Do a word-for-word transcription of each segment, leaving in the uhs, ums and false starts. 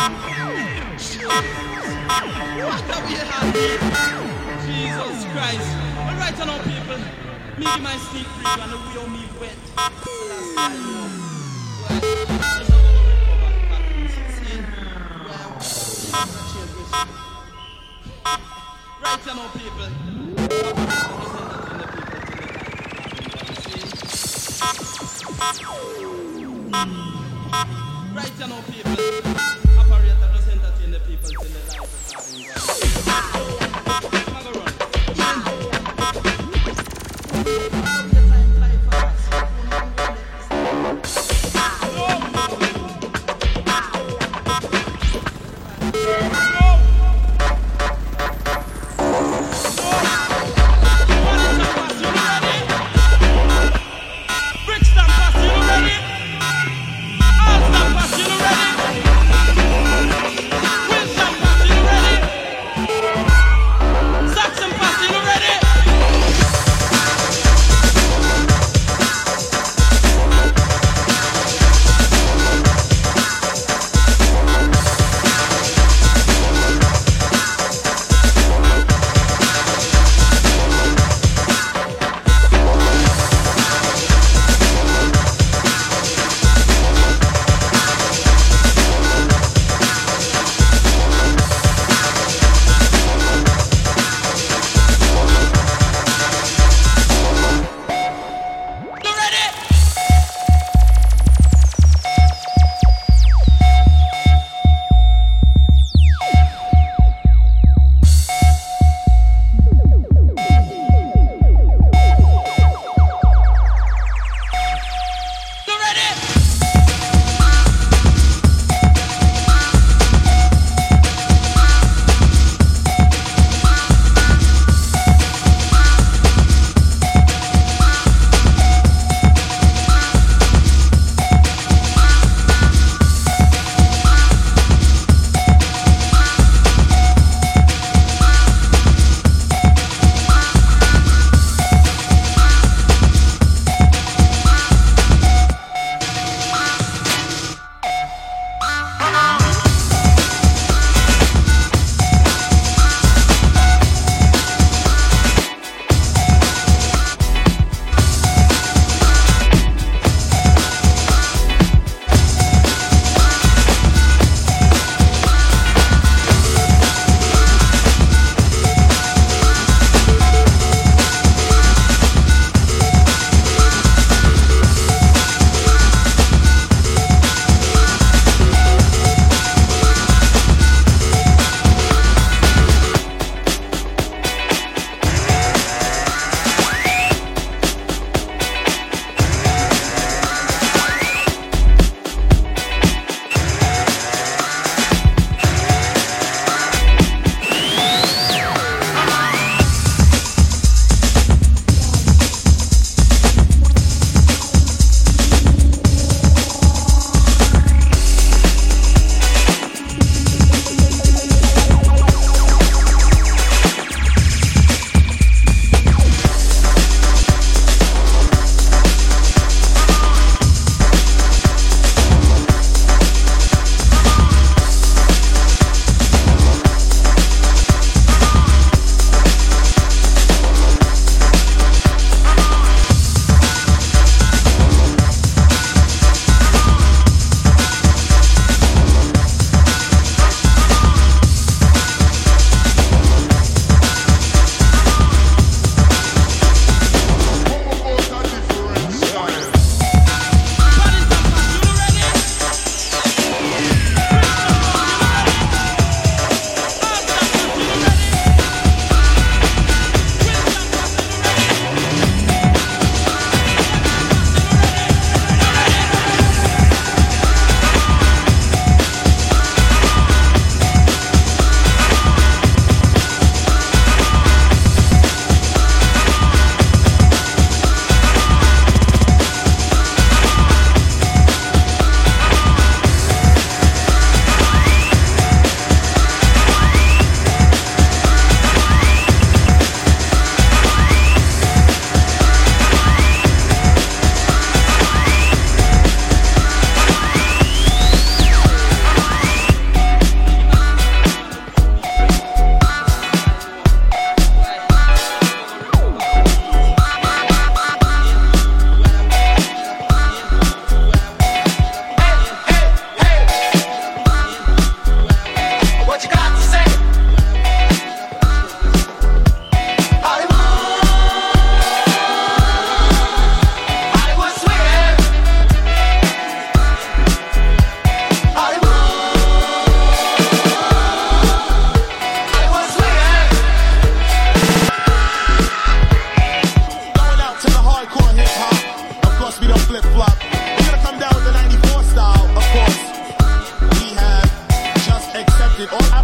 What have you had? Jesus Christ. All right, you know, people. Make my sleep free and the wheel me wet. That's why you know. Well, there's no recover patterns. See? Well, things are changing. Right, you know, people. Right, you know, people. Operator, just entertain the people till the lights are going.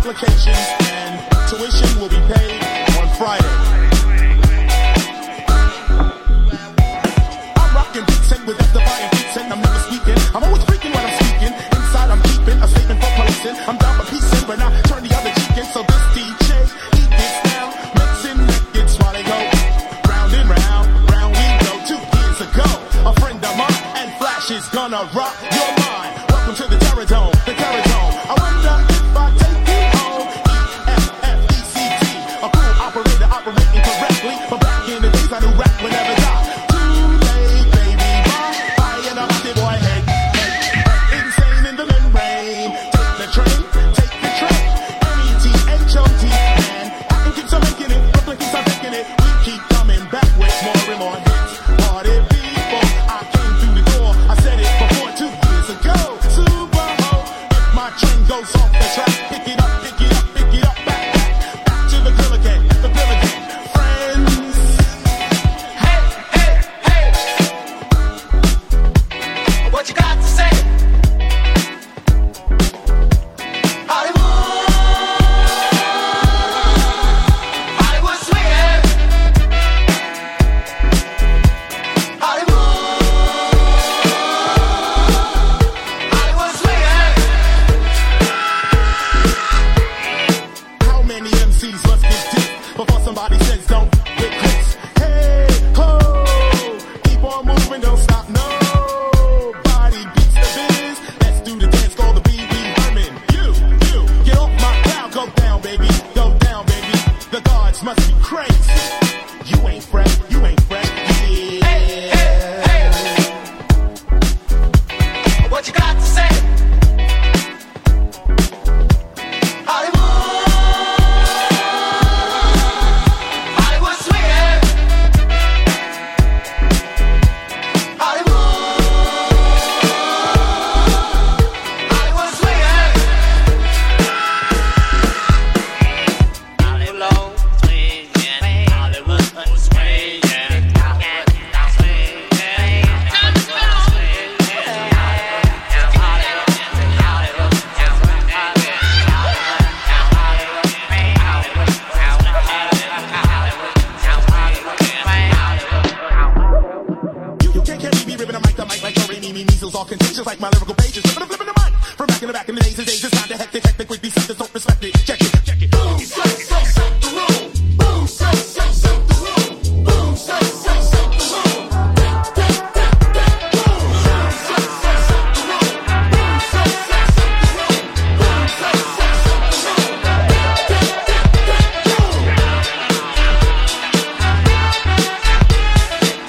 applications and tuition will be paid on Friday. I'm rocking beats and with that divine beats and I'm never speaking. I'm always freaking when I'm speaking. Inside I'm keeping a statement for policing. I'm down for peace and when I turn the other cheek in. So this D J, he gets down, mixing records while they go round and round, round we go. Two years ago, a friend of mine and Flash is gonna rock your mind. Welcome to the Terror Dome, the Terror Dome. I wonder if I take you home. E F F E C T, a cool operator operating correctly. But back in the days I knew rap would never die. Too late, baby, bye. I and I did boy head, head, head. Insane in the membrane. Take the train, take the train. M E T H O T, man. I can keep on making it, Brooklyn keeps on taking it. We keep coming back with more and more hits. Party people, I came through the door. I said it before two years ago. Super Ho, if my train goes off the track, pick it up, pick it up, pick it up, back, back, back to the grill again, the grill again. Friends, hey, hey, hey. What you got to say? Hollywood, Hollywood swinging. Hollywood, Hollywood swinging. How many M Cs must get dipped before somebody says don't get clips? Hey, ho, keep on moving, don't stop, nobody beats the biz. Let's do the dance, call the B B Herman. You, you, get off my cloud, go down, baby, go down, baby. The guards must be crazy. You ain't fresh, you ain't fresh, yeah. Hey, hey, hey. What you got to say? Hollywood, Hollywood swinging. Hollywood, Hollywood swinging. Hollywood swinging, Hollywood swinging, Hollywood swinging, Hollywood swinging, Hollywood swinging, Hollywood swinging, Hollywood You, you can't carry me, ripping a mic, the mic like Curry, me, me, measles, all contagious like my lyrical pages. Flipping, flipping the mic from back in the back in the days, the days, it's time to hectic, hectic, quick, these suckers don't respect it. Check it, check it. Boom, shake, shake, shake the room. Boom, shake, shake, shake the room. Boom, shake, shake, shake the room. Tick, tick, tick, tick, boom. Boom, shake, shake, shake the room. Boom, shake, shake, shake the room. Boom, shake, shake, shake the room. Tick, tick, tick, tick, boom.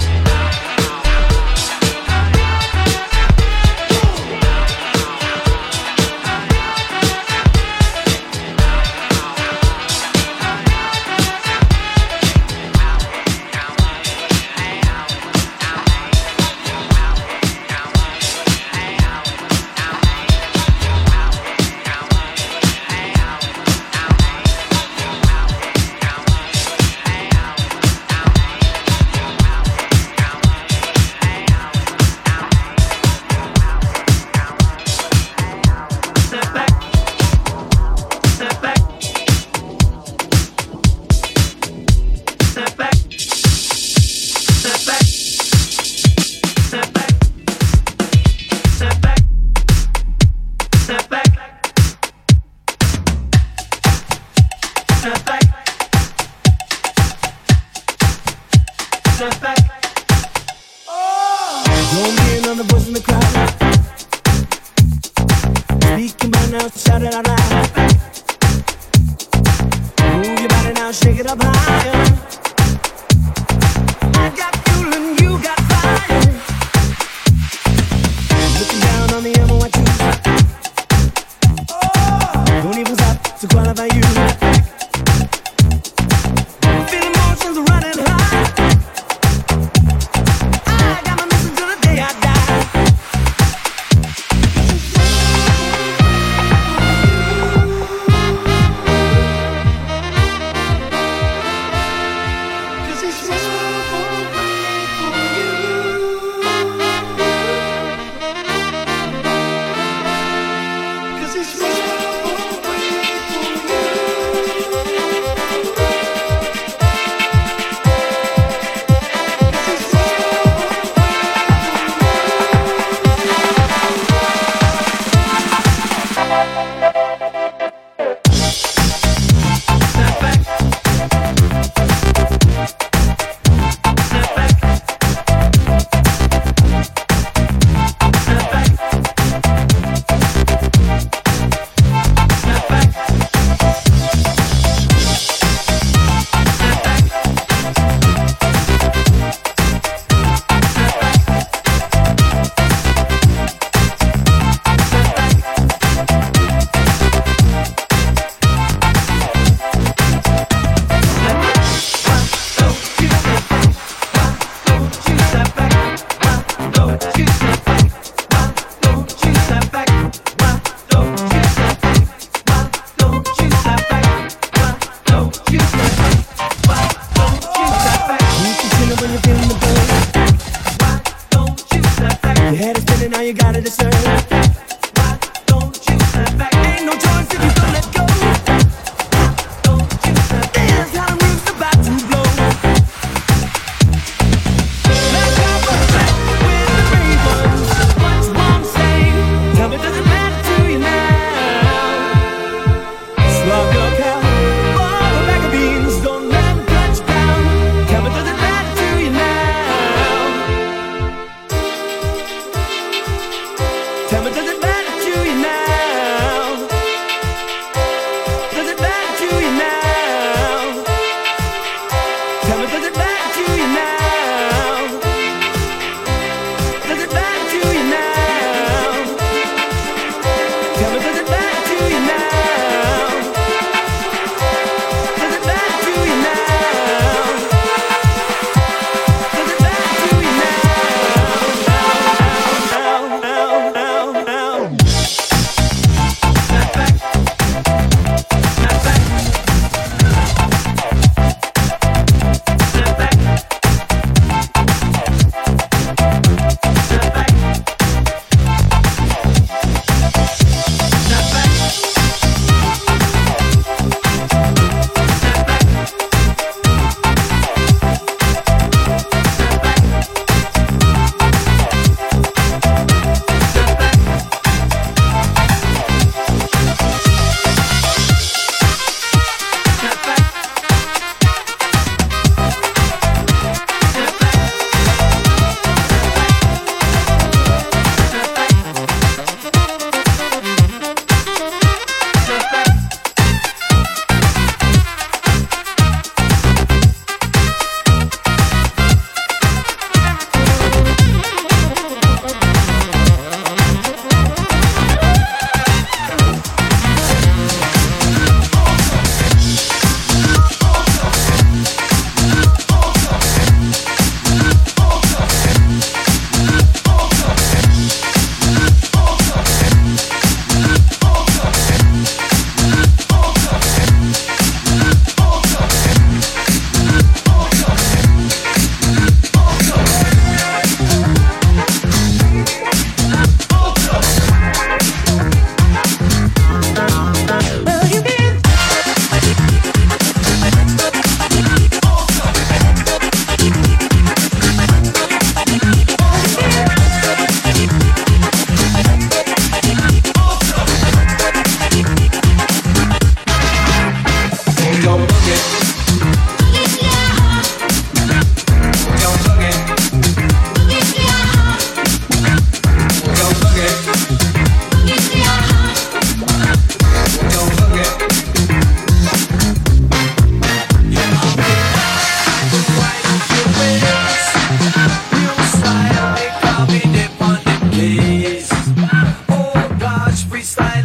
Step back, step back, step back, step back, step back, step back, step back, step back, step back. Don't be another voice in the crowd. Speaking by now, shout it out loud. Move your body now, shake it up higher. I got fuel and you got fire. Looking down on the M O I T. Don't even stop to qualify you. Feel emotions running high. I got my mission till the day I die. Cause it's just wonderful for you. Cause it's wonderful for you.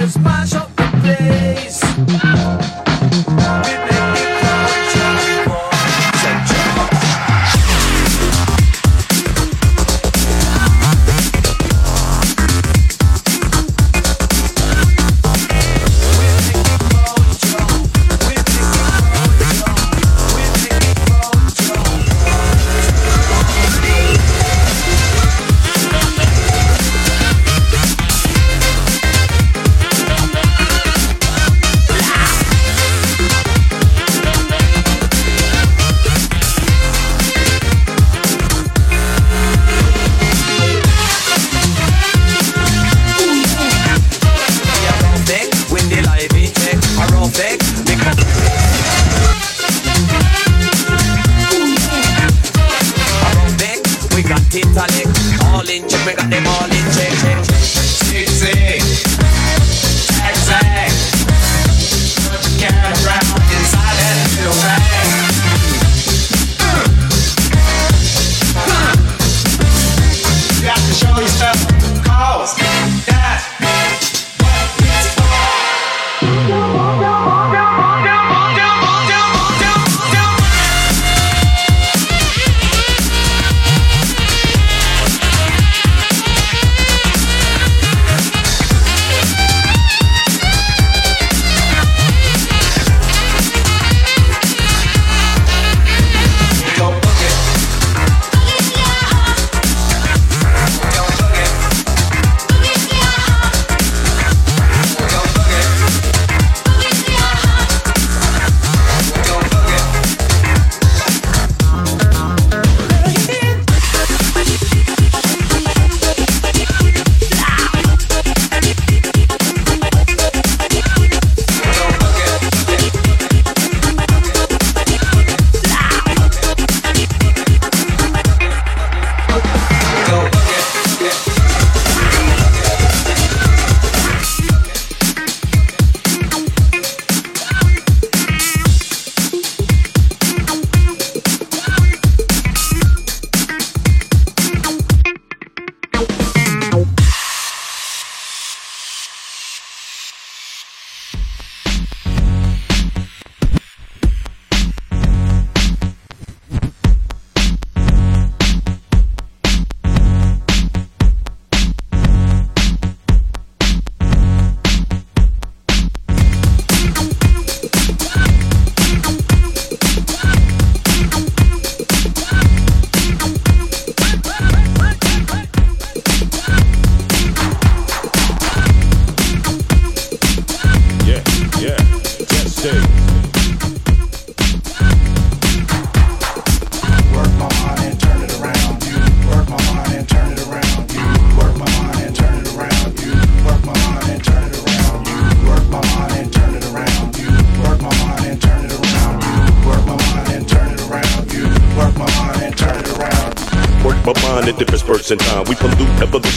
to splash up the place. We make it cool and cheeky for Central. We make it mojo. We make it mojo. We make it mojo.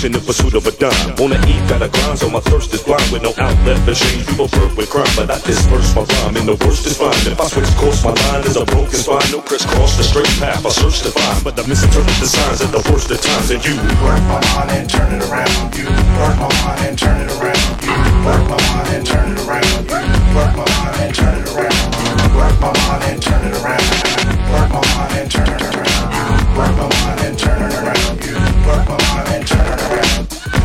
In the pursuit of a dime, wanna eat, gotta grind, so my thirst is blind. With no outlet for shame, people work with crime, but I disperse my rhyme, and the worst is fine. If I switch course, my line is a broken spine. No crisscross, the straight path I search to find, but I misinterpret the signs at the worst of times. And you work my mind and turn it around. You work my mind and turn it around. You work my mind and turn it around. You work my mind and turn it around. You work my mind and turn it around. Work my mind and turn it around. Work my mind and turn it around. You work my mind and turn it around.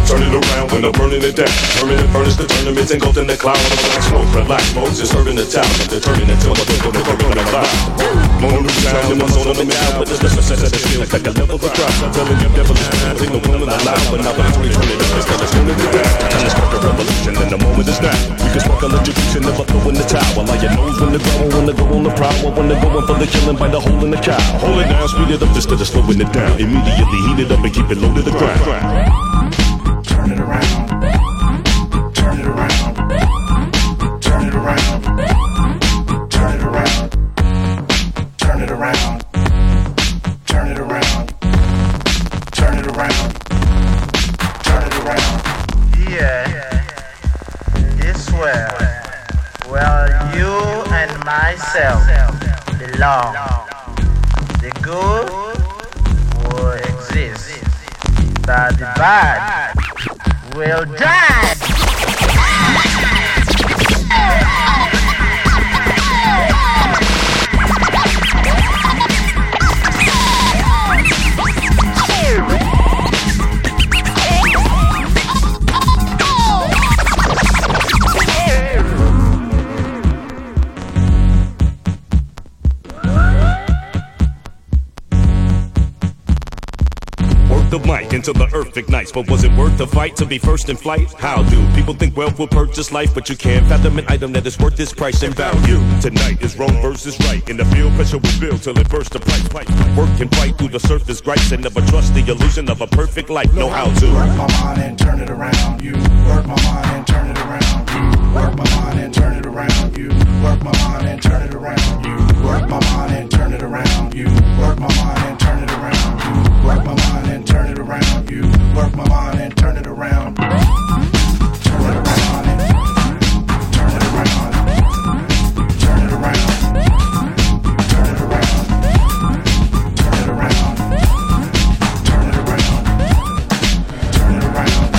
Turn it around when I'm burning it down. Permanent furnace, the tournament's engulfed in the cloud. Smoke, relax, folks, is serving the town. I'm determined until my people are burning the cloud. More new sound in my zone on the mouth, but this necessity feels like a level of crime. I'm telling you, devilish man, take the woman alive. But now I'm turning it up, it's time to turn it around. Time to spark a revolution, and the moment is now. We can spark a legislation, never throw in the towel. Like your nose when to grow, when to go on the prowl. When to go in for the killing by the hole in the cow. Hold it down, speed it up instead of slowing it down. Immediately heat it up and keep it low to the ground. Turn it around, turn it around, turn it around, turn it around, turn it around, turn it around, turn it around, turn it around. Yeah, this world, well, you and myself belong. The good will exist, but the bad will die! until the earth ignites. But was it worth the fight to be first in flight? How do people think wealth will purchase life? But you can't fathom an item that is worth its price and value. Tonight is wrong versus right. In the field, pressure will build till it bursts the price. Work and fight through the surface gripes and never trust the illusion of a perfect life. Know how to work my mind and turn it around. You work my mind and turn it around. You work my mind and turn it around. You work my mind and turn it around. You work my mind and turn it around. You work my mind and turn it around. You work my mind and turn it around. You work my mind and turn it around. Turn it around. Turn it around. Turn it around. Turn it around. Turn it around. Turn it around. Turn it around. Turn it around.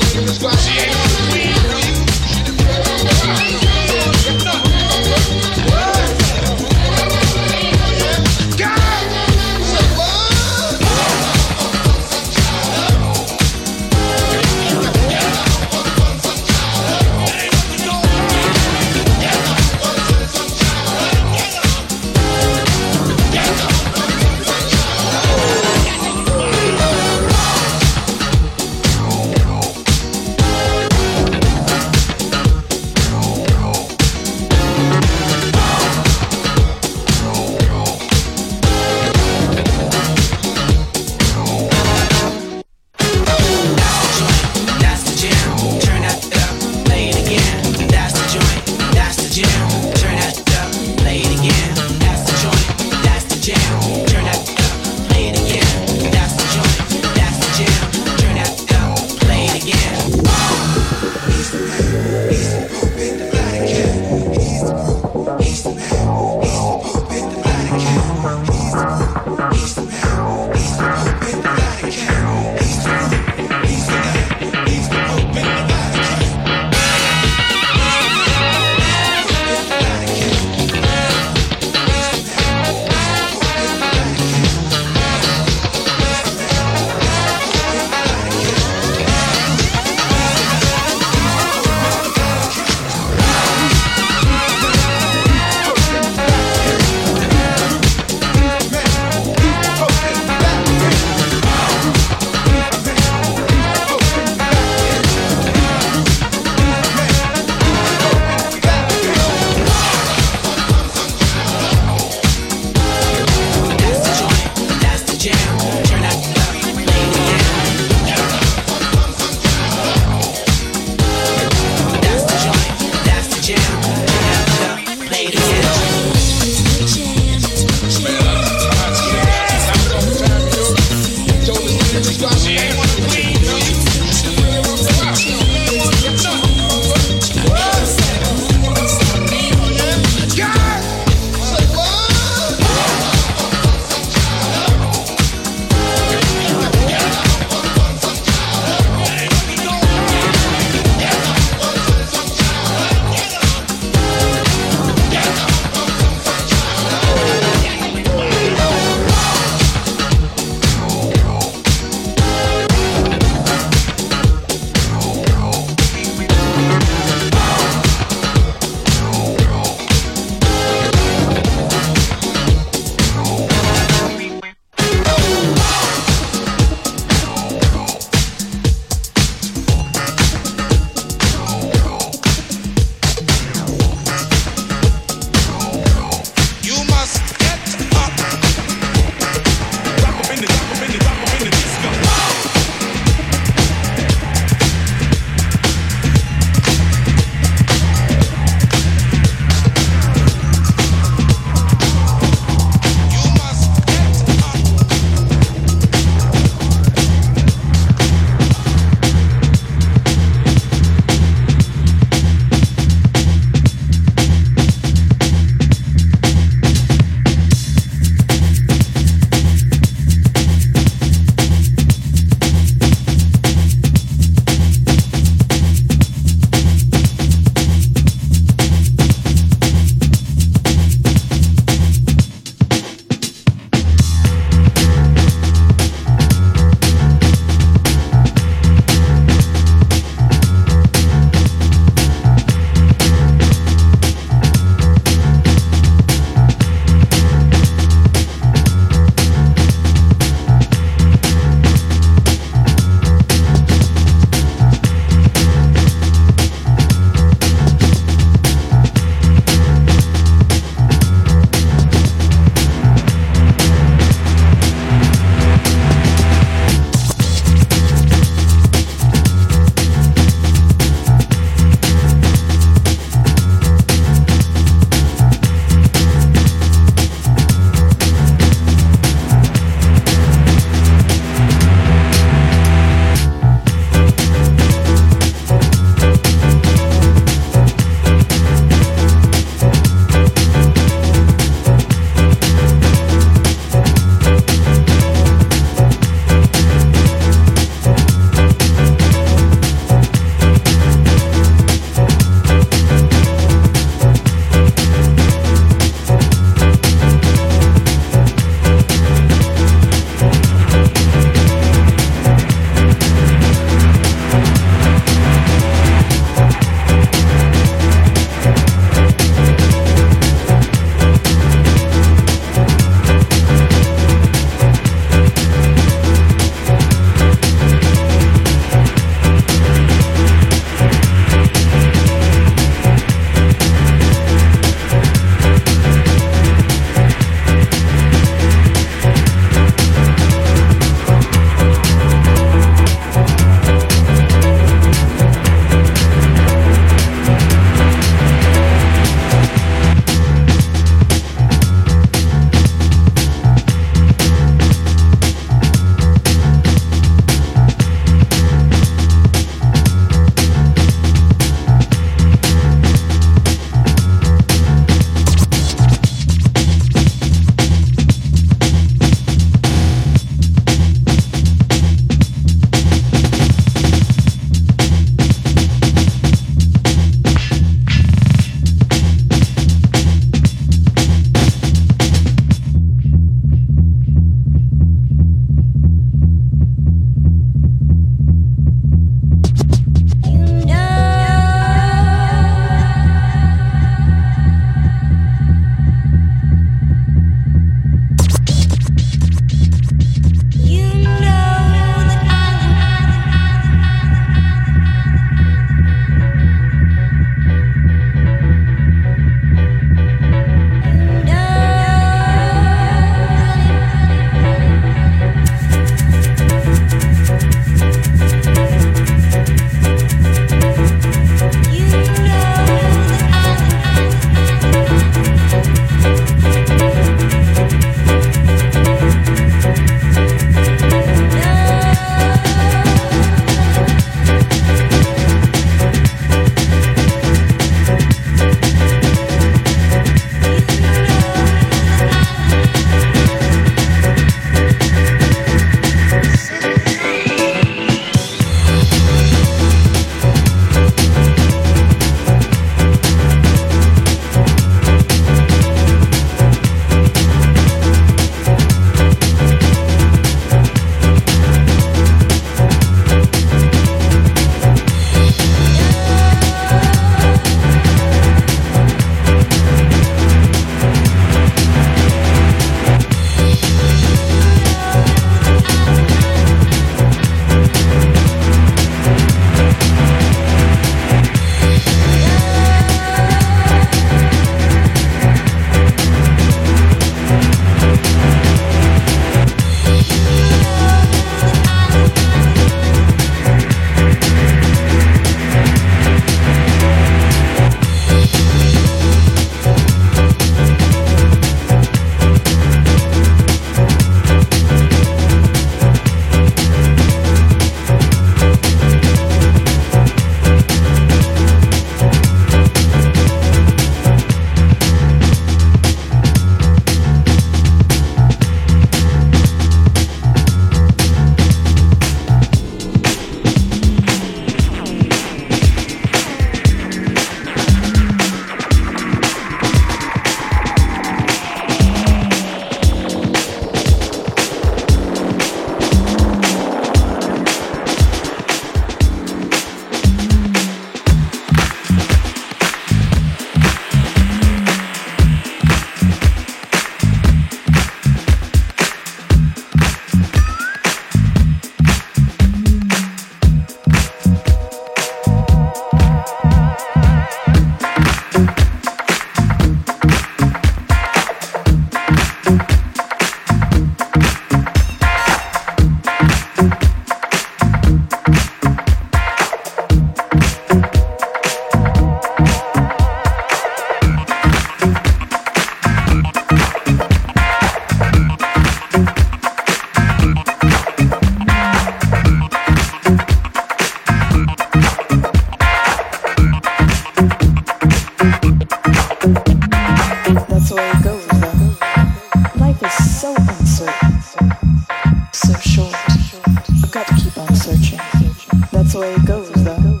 That's the way it goes, though.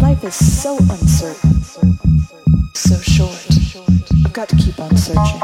Life is so uncertain, so short. I've got to keep on searching.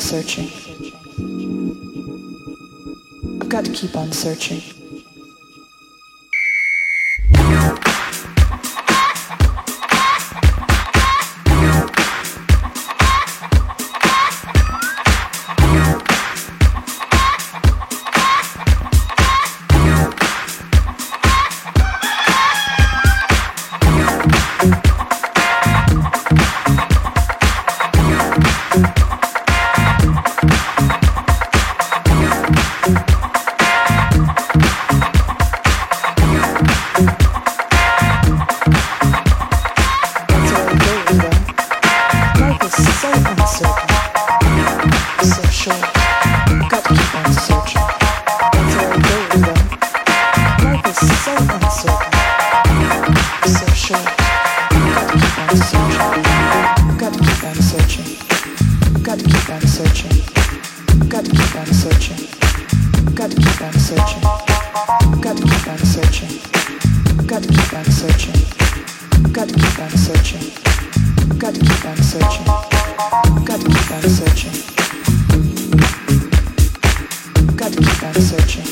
Searching. Searching.